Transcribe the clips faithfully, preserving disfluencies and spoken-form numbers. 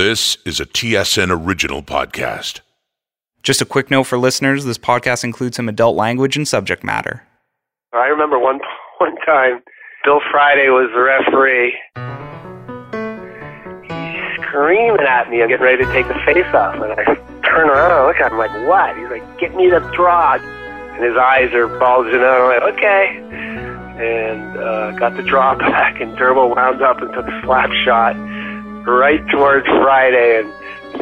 This is a T S N original podcast. Just a quick note for listeners, this podcast includes some adult language and subject matter. I remember one one time, Bill Friday was the referee. He's screaming at me. I'm getting ready to take the face-off. And I turn around and I look at him like, what? He's like, get me the draw. And his eyes are bulging out. I'm like, okay. And uh, got the draw back, and Durbano wound up and took a slap shot right towards Friday, and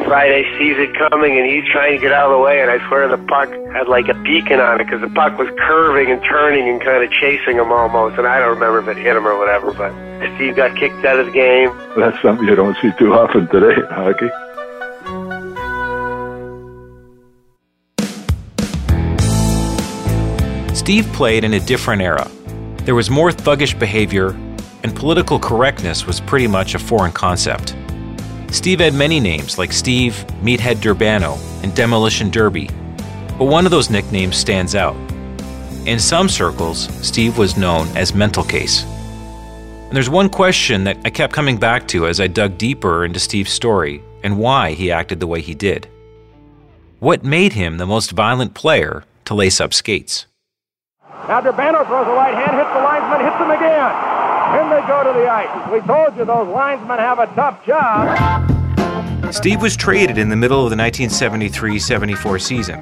Friday sees it coming, and he's trying to get out of the way, and I swear the puck had like a beacon on it, because the puck was curving and turning and kind of chasing him almost, and I don't remember if it hit him or whatever, but Steve got kicked out of the game. That's something you don't see too often today in hockey. Steve played in a different era. There was more thuggish behavior, and political correctness was pretty much a foreign concept. Steve had many names like Steve, Meathead Durbano, and Demolition Derby, but one of those nicknames stands out. In some circles, Steve was known as Mental Case. And there's one question that I kept coming back to as I dug deeper into Steve's story and why he acted the way he did. What made him the most violent player to lace up skates? Now Durbano throws a right hand, hits the linesman, hits him again. Then they go to the ice. We told you those linesmen have a tough job. Steve was traded in the middle of the nineteen seventy-three seventy-four season,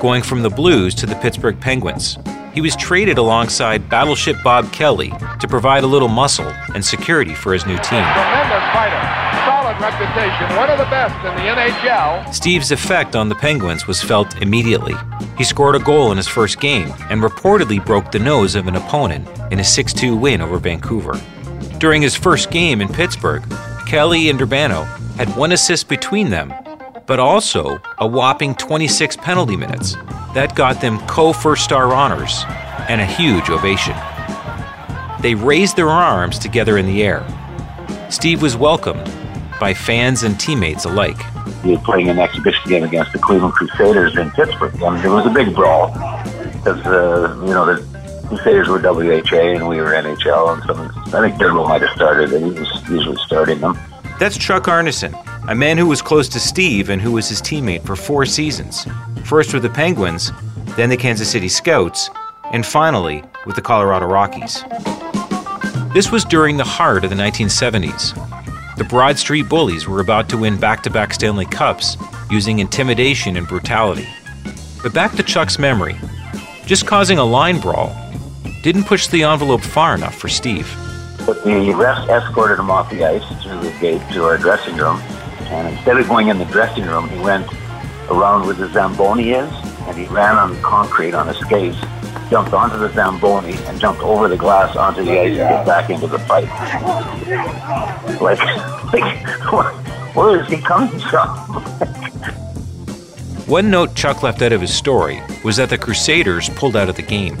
going from the Blues to the Pittsburgh Penguins. He was traded alongside Battleship Bob Kelly to provide a little muscle and security for his new team. Tremendous fighter, solid reputation, one of the best in the N H L. Steve's effect on the Penguins was felt immediately. He scored a goal in his first game and reportedly broke the nose of an opponent in a six two win over Vancouver. During his first game in Pittsburgh, Kelly and Durbano had one assist between them, but also a whopping twenty-six penalty minutes. That got them co-First Star honors and a huge ovation. They raised their arms together in the air. Steve was welcomed by fans and teammates alike. He was playing an exhibition game against the Cleveland Crusaders in Pittsburgh. I mean, it was a big brawl because, uh, you know, the Crusaders were W H A and we were N H L. And so I think Durbano might have started it. He was usually starting them. That's Chuck Arneson, a man who was close to Steve and who was his teammate for four seasons. First with the Penguins, then the Kansas City Scouts, and finally with the Colorado Rockies. This was during the heart of the nineteen seventies. The Broad Street Bullies were about to win back-to-back Stanley Cups using intimidation and brutality. But back to Chuck's memory, just causing a line brawl didn't push the envelope far enough for Steve. But the refs escorted him off the ice through the gate to our dressing room, and instead of going in the dressing room, he went around where the Zamboni is, and he ran on concrete on his skates, jumped onto the Zamboni, and jumped over the glass onto the ice yeah. to get back into the fight. Like, like where is he coming from? One note Chuck left out of his story was that the Crusaders pulled out of the game.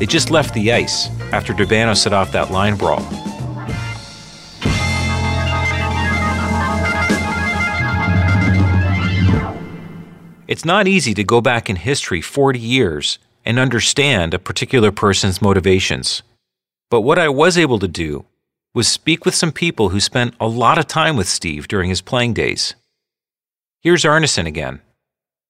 They just left the ice after Durbano set off that line brawl. It's not easy to go back in history forty years and understand a particular person's motivations. But what I was able to do was speak with some people who spent a lot of time with Steve during his playing days. Here's Arneson again.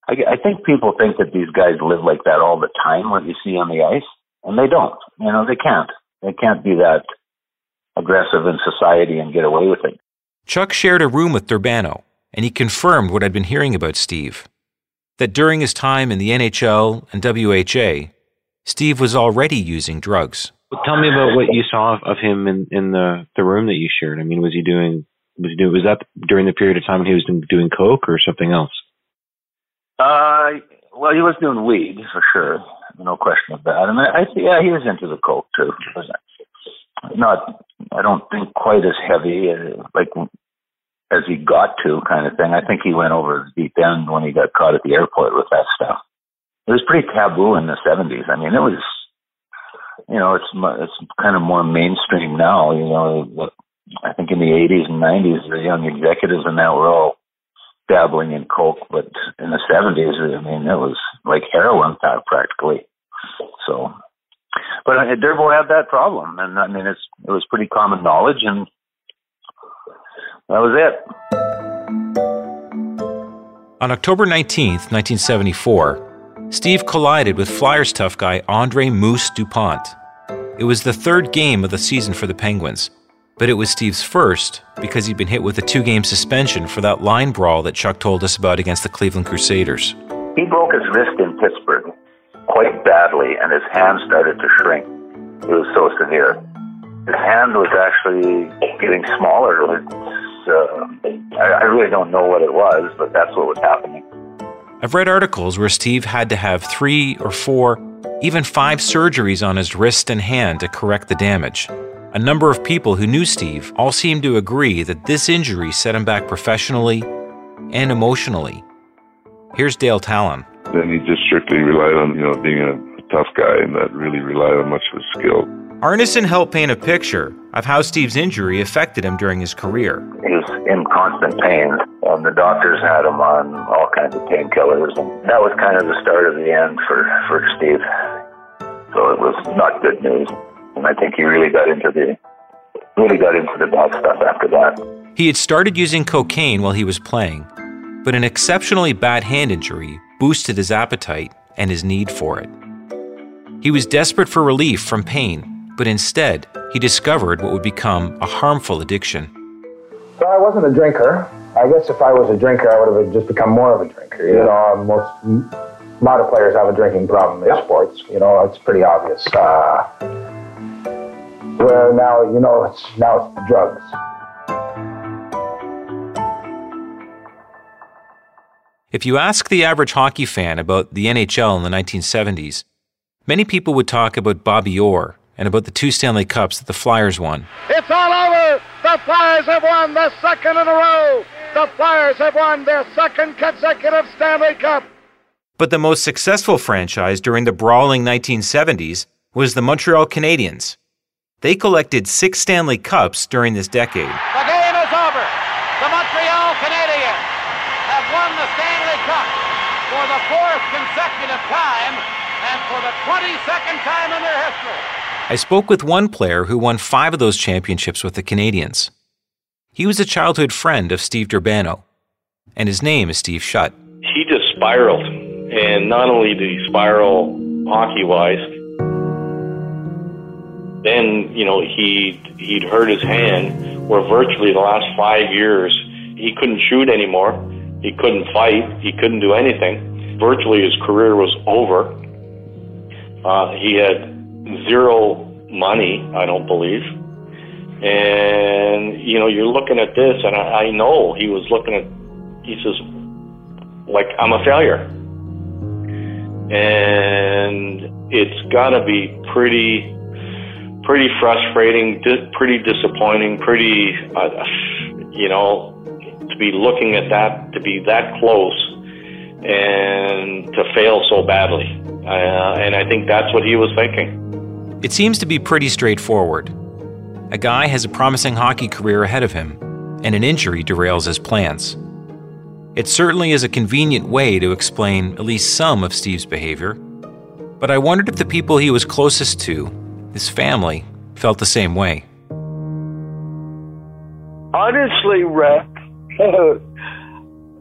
I, I think people think that these guys live like that all the time when you see on the ice, and they don't. You know, they can't. They can't be that aggressive in society and get away with it. Chuck shared a room with Durbano, and he confirmed what I'd been hearing about Steve. That during his time in the N H L and W H A, Steve was already using drugs. Tell me about what you saw of him in, in the, the room that you shared. I mean, was he doing, was he doing, was that during the period of time when he was doing coke or something else? Uh, well, he was doing weed for sure. No question of that. I mean, I, yeah, he was into the coke too. Not, I don't think quite as heavy as, like, as he got to kind of thing. I think he went over the deep end when he got caught at the airport with that stuff. It was pretty taboo in the seventies. I mean, it was, you know, it's it's kind of more mainstream now. You know, I think in the eighties and nineties, the young executives and that were all dabbling in coke. But in the seventies, I mean, it was like heroin type practically. So, but Durbano had that problem. And I mean, it's it was pretty common knowledge, and that was it. On October nineteenth, nineteen seventy-four, Steve collided with Flyers tough guy Andre Moose DuPont. It was the third game of the season for the Penguins, but it was Steve's first because he'd been hit with a two-game suspension for that line brawl that Chuck told us about against the Cleveland Crusaders. He broke his wrist in Pittsburgh quite badly, and his hand started to shrink. It was so severe. His hand was actually getting smaller. Uh, I really don't know what it was, but that's what was happening. I've read articles where Steve had to have three or four, even five surgeries on his wrist and hand to correct the damage. A number of people who knew Steve all seemed to agree that this injury set him back professionally and emotionally. Here's Dale Tallon. Then he just strictly relied on, you know, being a tough guy and not really relied on much of his skill. Arneson helped paint a picture of how Steve's injury affected him during his career. He was in constant pain, and the doctors had him on all kinds of painkillers, and that was kind of the start of the end for, for Steve. So it was not good news, and I think he really got into the really got into the bad stuff after that. He had started using cocaine while he was playing, but an exceptionally bad hand injury boosted his appetite and his need for it. He was desperate for relief from pain, but instead, he discovered what would become a harmful addiction. So I wasn't a drinker. I guess if I was a drinker, I would have just become more of a drinker. You know, most, a lot of players have a drinking problem in yeah. sports. You know, it's pretty obvious. Uh, well, now, you know, it's, now it's drugs. If you ask the average hockey fan about the N H L in the nineteen seventies, many people would talk about Bobby Orr and about the two Stanley Cups that the Flyers won. It's all over! The Flyers have won the second in a row! The Flyers have won their second consecutive Stanley Cup! But the most successful franchise during the brawling nineteen seventies was the Montreal Canadiens. They collected six Stanley Cups during this decade. The game is over! The Montreal Canadiens have won the Stanley Cup for the fourth consecutive time and for the twenty-second time in their history. I spoke with one player who won five of those championships with the Canadiens. He was a childhood friend of Steve Durbano, and his name is Steve Shutt. He just spiraled, and not only did he spiral hockey-wise, then, you know, he, he'd hurt his hand, where virtually the last five years, he couldn't shoot anymore, he couldn't fight, he couldn't do anything. Virtually his career was over. Uh, he had zero money, I don't believe. And, you know, you're looking at this, and I, I know he was looking at, he says, like, I'm a failure. And it's got to be pretty, pretty frustrating, di- pretty disappointing, pretty, uh, you know, to be looking at that, to be that close and to fail so badly. Uh, and I think that's what he was thinking. It seems to be pretty straightforward. A guy has a promising hockey career ahead of him, and an injury derails his plans. It certainly is a convenient way to explain at least some of Steve's behavior, but I wondered if the people he was closest to, his family, felt the same way. Honestly, Rick,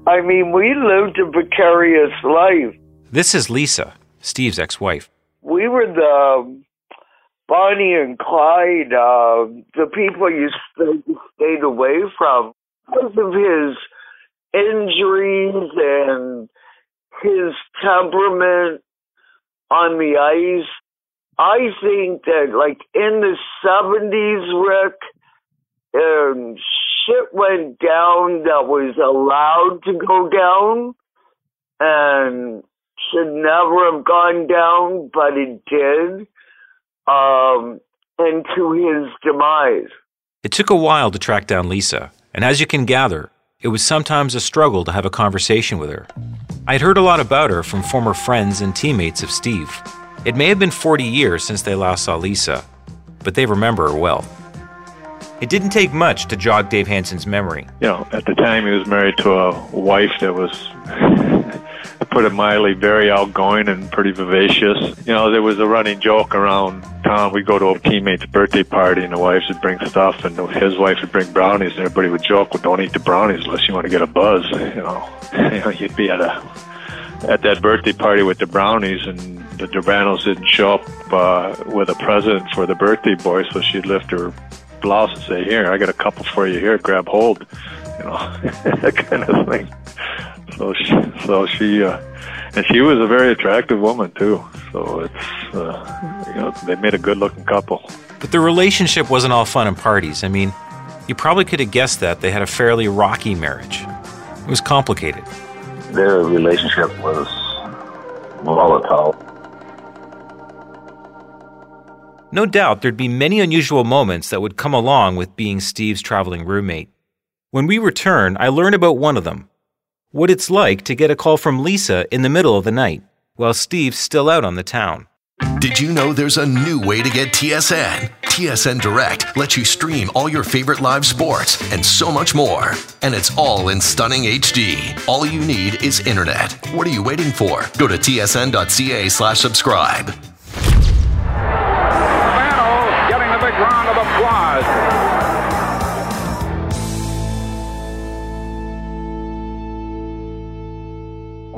I mean, we lived a precarious life. This is Lisa, Steve's ex-wife. We were the Bonnie and Clyde, uh, the people you stayed away from. Because of his injuries and his temperament on the ice, I think that, like, in the seventies, Rick, um, shit went down that was allowed to go down and should never have gone down, but it did. Um, and to his demise. It took a while to track down Lisa, and as you can gather, it was sometimes a struggle to have a conversation with her. I'd heard a lot about her from former friends and teammates of Steve. It may have been forty years since they last saw Lisa, but they remember her well. It didn't take much to jog Dave Hansen's memory. You know, at the time he was married to a wife that was put it mildly, very outgoing and pretty vivacious. You know, there was a running joke around town. We'd go to a teammate's birthday party, and the wives would bring stuff, and his wife would bring brownies, and everybody would joke, well, don't eat the brownies unless you want to get a buzz, you know. You know, you'd be at a at that birthday party with the brownies, and the Durbanos didn't show up uh, with a present for the birthday boy, so she'd lift her blouse and say, here, I got a couple for you here, grab hold, you know, that kind of thing. So she, so she uh, and she was a very attractive woman too, so it's, uh, you know, they made a good looking couple. But the relationship wasn't all fun and parties. I mean, you probably could have guessed that. They had a fairly rocky marriage. It was complicated. Their relationship was volatile. No doubt there'd be many unusual moments that would come along with being Steve's traveling roommate. When we return, I learned about one of them, what it's like to get a call from Lisa in the middle of the night while Steve's still out on the town. Did you know there's a new way to get T S N? T S N Direct lets you stream all your favorite live sports and so much more. And it's all in stunning H D. All you need is internet. What are you waiting for? Go to tsn.ca slash subscribe. Round of applause.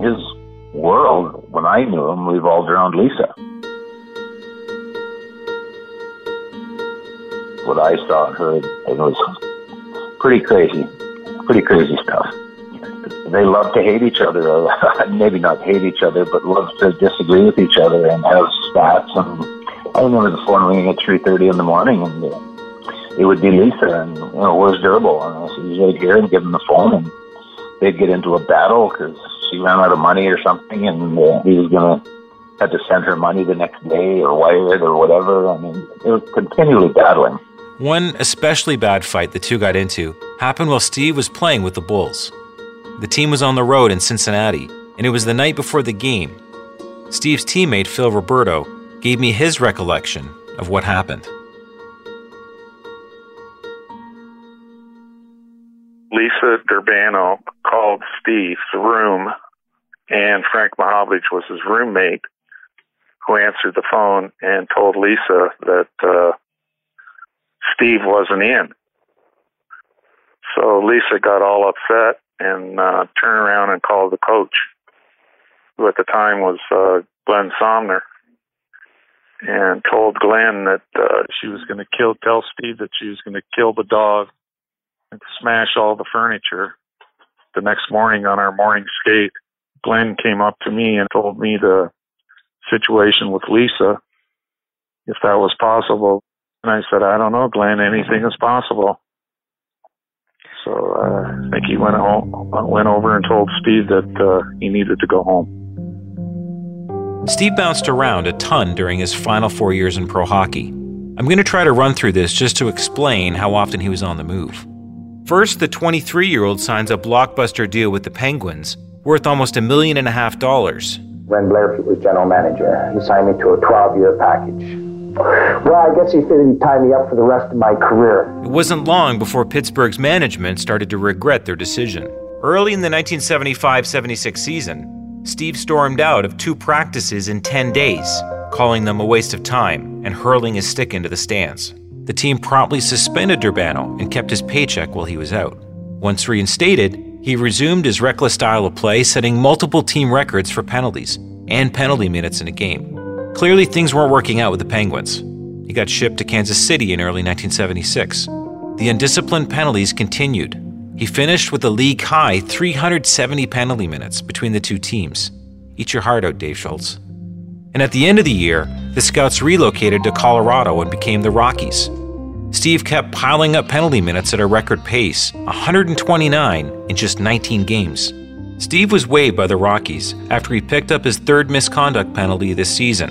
His world, when I knew him, revolved around Lisa. What I saw and heard, it was pretty crazy, pretty crazy stuff. They love to hate each other, maybe not hate each other, but love to disagree with each other and have spats. And I remember the phone ringing at three thirty in the morning, and uh, it would be Lisa, and, you know, where's Durbo? And I said, he's right here, and give him the phone, and they'd get into a battle because she ran out of money or something, and uh, he was going to have to send her money the next day or wire it or whatever. I mean, they were continually battling. One especially bad fight the two got into happened while Steve was playing with the Bulls. The team was on the road in Cincinnati, and it was the night before the game. Steve's teammate, Phil Roberto, gave me his recollection of what happened. Lisa Durbano called Steve's room, and Frank Mahovlich was his roommate, who answered the phone and told Lisa that uh, Steve wasn't in. So Lisa got all upset and uh, turned around and called the coach, who at the time was uh, Glenn Somner, and told Glenn that uh, she was going to kill, tell Steve that she was going to kill the dog and smash all the furniture. The next morning on our morning skate, Glenn came up to me and told me the situation with Lisa, if that was possible. And I said, I don't know, Glenn, anything is possible. So uh, I think he went, home, went over and told Steve that uh, he needed to go home. Steve bounced around a ton during his final four years in pro hockey. I'm going to try to run through this just to explain how often he was on the move. First, the twenty-three-year-old signs a blockbuster deal with the Penguins, worth almost a million and a half dollars. When Blairfield was general manager, he signed me to a twelve-year package. Well, I guess he figured he'd tie me up for the rest of my career. It wasn't long before Pittsburgh's management started to regret their decision. Early in the nineteen seventy-five seventy-six season, Steve stormed out of two practices in ten days, calling them a waste of time and hurling his stick into the stands. The team promptly suspended Durbano and kept his paycheck while he was out. Once reinstated, he resumed his reckless style of play, setting multiple team records for penalties and penalty minutes in a game. Clearly, things weren't working out with the Penguins. He got shipped to Kansas City in early nineteen seventy-six. The undisciplined penalties continued. He finished with a league-high three hundred seventy penalty minutes between the two teams. Eat your heart out, Dave Schultz. And at the end of the year, the Scouts relocated to Colorado and became the Rockies. Steve kept piling up penalty minutes at a record pace, one hundred twenty-nine in just nineteen games. Steve was waived by the Rockies after he picked up his third misconduct penalty this season,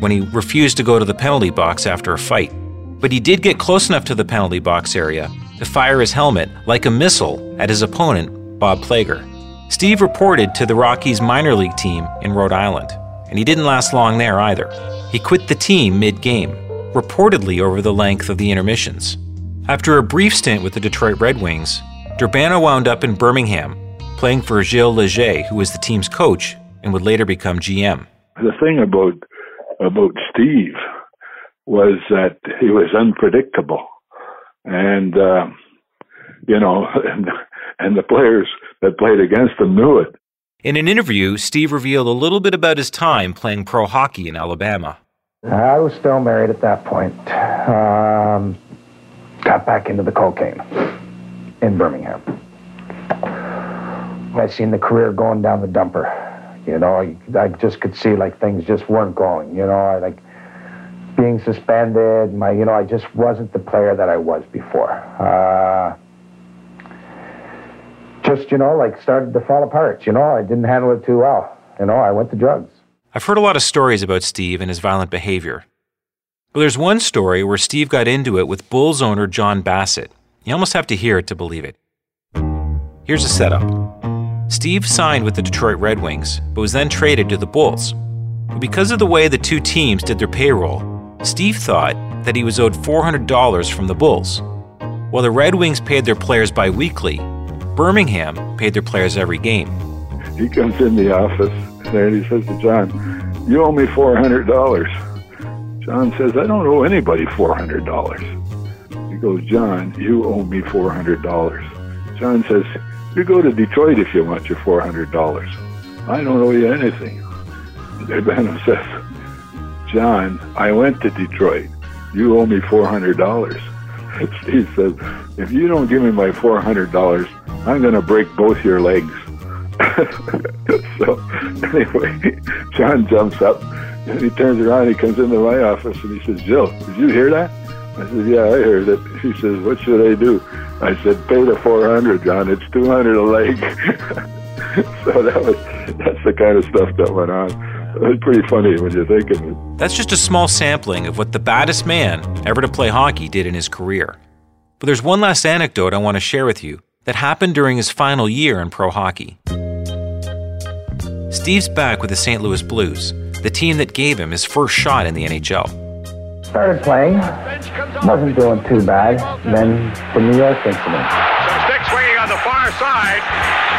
when he refused to go to the penalty box after a fight. But he did get close enough to the penalty box area to fire his helmet like a missile at his opponent, Bob Plager. Steve reported to the Rockies minor league team in Rhode Island, and he didn't last long there either. He quit the team mid-game, reportedly over the length of the intermissions. After a brief stint with the Detroit Red Wings, Durbano wound up in Birmingham, playing for Gilles Leger, who was the team's coach and would later become G M. The thing about about Steve was that he was unpredictable. And, uh, you know, and, and the players that played against him knew it. In an interview, Steve revealed a little bit about his time playing pro hockey in Alabama. I was still married at that point. Um, got back into the cocaine in Birmingham. I'd seen the career going down the dumper. You know, I, I just could see, like, things just weren't going. You know, I, like, being suspended, my, you know, I just wasn't the player that I was before. Uh... Just, you know, like, started to fall apart, you know. I didn't handle it too well. You know, I went to drugs. I've heard a lot of stories about Steve and his violent behavior. But there's one story where Steve got into it with Bulls owner John Bassett. You almost have to hear it to believe it. Here's the setup. Steve signed with the Detroit Red Wings, but was then traded to the Bulls. But because of the way the two teams did their payroll, Steve thought that he was owed four hundred dollars from the Bulls. While the Red Wings paid their players bi-weekly, Birmingham paid their players every game. He comes in the office and he says to John, "You owe me four hundred dollars. John says, "I don't owe anybody four hundred dollars. He goes, "John, you owe me four hundred dollars. John says, "You go to Detroit if you want your four hundred dollars. I don't owe you anything. Durbano says, "John, I went to Detroit. You owe me four hundred dollars. Steve says, "If you don't give me my four hundred dollars, I'm going to break both your legs." So anyway, John jumps up and he turns around, he comes into my office and he says, "Jill, did you hear that?" I said, "Yeah, I heard it." He says, "What should I do?" I said, "Pay the four hundred, John. It's two hundred a leg." So that was, that's the kind of stuff that went on. It was pretty funny when you think of it. That's just a small sampling of what the baddest man ever to play hockey did in his career. But there's one last anecdote I want to share with you that happened during his final year in pro hockey. Steve's back with the Saint Louis Blues, the team that gave him his first shot in the N H L. Started playing, wasn't doing too bad, then the New York incident. Stick swinging on the far side.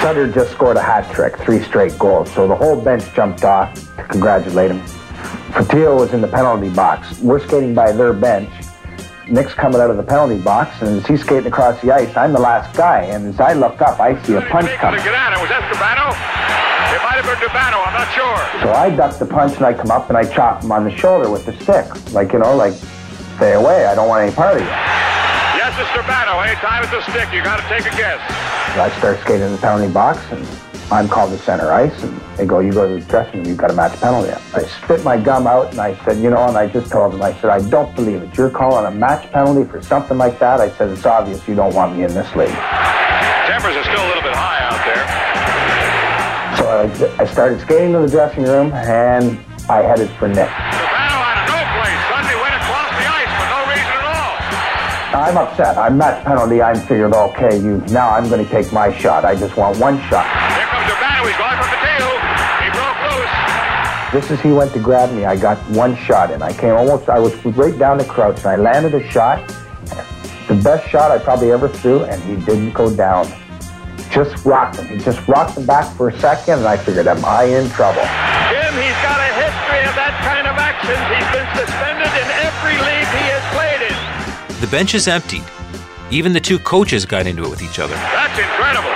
Sutter just scored a hat trick, three straight goals, so the whole bench jumped off to congratulate him. Fotiu was in the penalty box. We're skating by their bench. Nick's coming out of the penalty box, and as he's skating across the ice, I'm the last guy, and as I look up, I see a punch coming. Get out. Was that Durbano? It might have been Durbano, I'm not sure. So I duck the punch, and I come up, and I chop him on the shoulder with the stick. Like, you know, like, stay away, I don't want any part of you. Yes, it's Durbano. Hey, time is the stick, you gotta take a guess. So I start skating in the penalty box, and I'm called to center ice, and they go, "You go to the dressing room, you've got a match penalty." I spit my gum out, and I said, you know, and I just told them, I said, "I don't believe it. You're calling a match penalty for something like that?" I said, "It's obvious you don't want me in this league." Tempers are still a little bit high out there. So I, I started skating to the dressing room, and I headed for Nick. Durbano out of no place. Sunday went across the ice for no reason at all. I'm upset. I'm match penalty. I'm figured, okay, you. Now I'm going to take my shot. I just want one shot. He's gone from the tail. He broke loose. Just as he went to grab me, I got one shot in. I came almost, I was right down the crouch, and I landed a shot, the best shot I probably ever threw, and he didn't go down. Just rocked him. He just rocked him back for a second, and I figured, am I in trouble? Jim, he's got a history of that kind of action. He's been suspended in every league he has played in. The bench is emptied. Even the two coaches got into it with each other. That's incredible.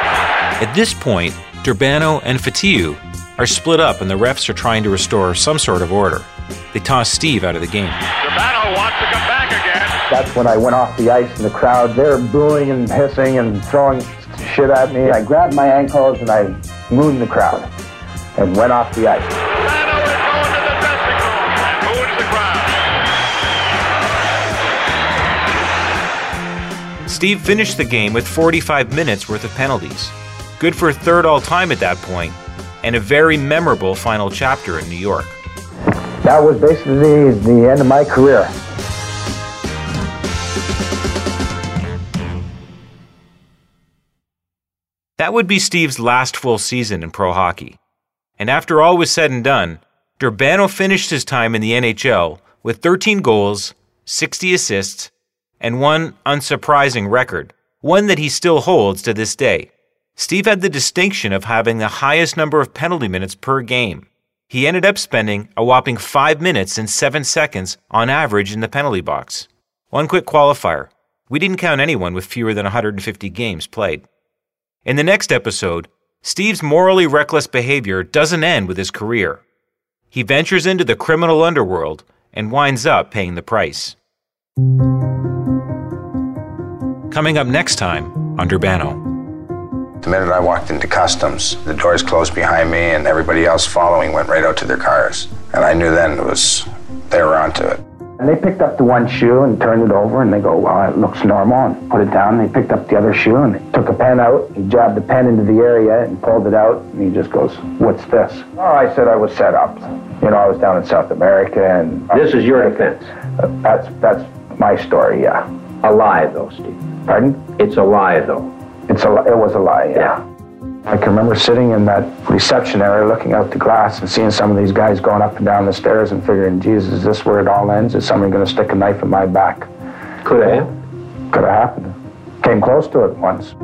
At this point, Durbano and Fotiu are split up, and the refs are trying to restore some sort of order. They toss Steve out of the game. Durbano wants to come back again. That's when I went off the ice, and the crowd, they're booing and hissing and throwing shit at me. I grabbed my ankles, and I mooned the crowd and went off the ice. Durbano is going to the dressing room and moons the crowd. Steve finished the game with forty-five minutes worth of penalties. Good for a third all-time at that point, and a very memorable final chapter in New York. That was basically the end of my career. That would be Steve's last full season in pro hockey. And after all was said and done, Durbano finished his time in the N H L with thirteen goals, sixty assists, and one unsurprising record, one that he still holds to this day. Steve had the distinction of having the highest number of penalty minutes per game. He ended up spending a whopping five minutes and seven seconds on average in the penalty box. One quick qualifier. We didn't count anyone with fewer than one hundred fifty games played. In the next episode, Steve's morally reckless behavior doesn't end with his career. He ventures into the criminal underworld and winds up paying the price. Coming up next time on Durbano. The minute I walked into customs, the doors closed behind me and everybody else following went right out to their cars. And I knew then it was, they were onto it. And they picked up the one shoe and turned it over and they go, well, it looks normal, and put it down. And they picked up the other shoe and they took a pen out. He jabbed the pen into the area and pulled it out and he just goes, what's this? Oh, I said I was set up. You know, I was down in South America and... This is your defense? Uh, that's, that's my story, yeah. A lie though, Steve. Pardon? It's a lie though. It's a, it was a lie, yeah. yeah. I can remember sitting in that reception area looking out the glass and seeing some of these guys going up and down the stairs and figuring, Jesus, is this where it all ends? Is somebody going to stick a knife in my back? Could have happened. Could have happened. Came close to it once.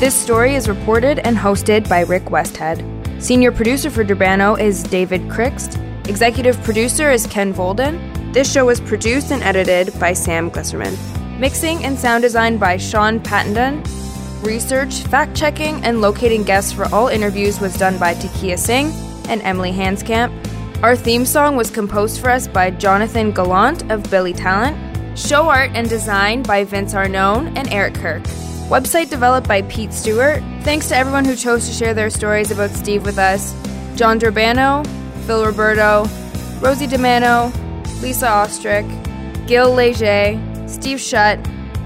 This story is reported and hosted by Rick Westhead. Senior producer for Durbano is David Krixt. Executive producer is Ken Volden. This show was produced and edited by Sam Glisserman. Mixing and sound design by Sean Pattenden. Research, fact-checking, and locating guests for all interviews was done by Takia Singh and Emily Hanskamp. Our theme song was composed for us by Jonathan Gallant of Billy Talent. Show art and design by Vince Arnone and Eric Kirk. Website developed by Pete Stewart. Thanks to everyone who chose to share their stories about Steve with us. John Durbano, Phil Roberto, Rosie Domano, Lisa Ostrich, Gilles Leger, Steve Shutt,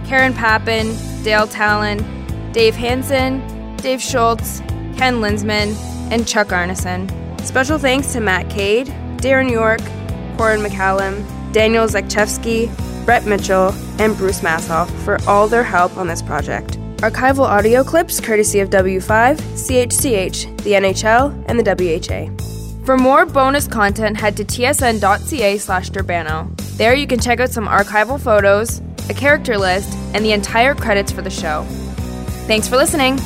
Karen Pappen, Dale Tallon, Dave Hansen, Dave Schultz, Ken Linsman, and Chuck Arneson. Special thanks to Matt Cade, Darren York, Corin McCallum, Daniel Zekchevsky, Brett Mitchell, and Bruce Massoff for all their help on this project. Archival audio clips courtesy of W five, C H C H, the N H L, and the W H A. For more bonus content, head to tsn.ca slash Durbano. There you can check out some archival photos, a character list, and the entire credits for the show. Thanks for listening.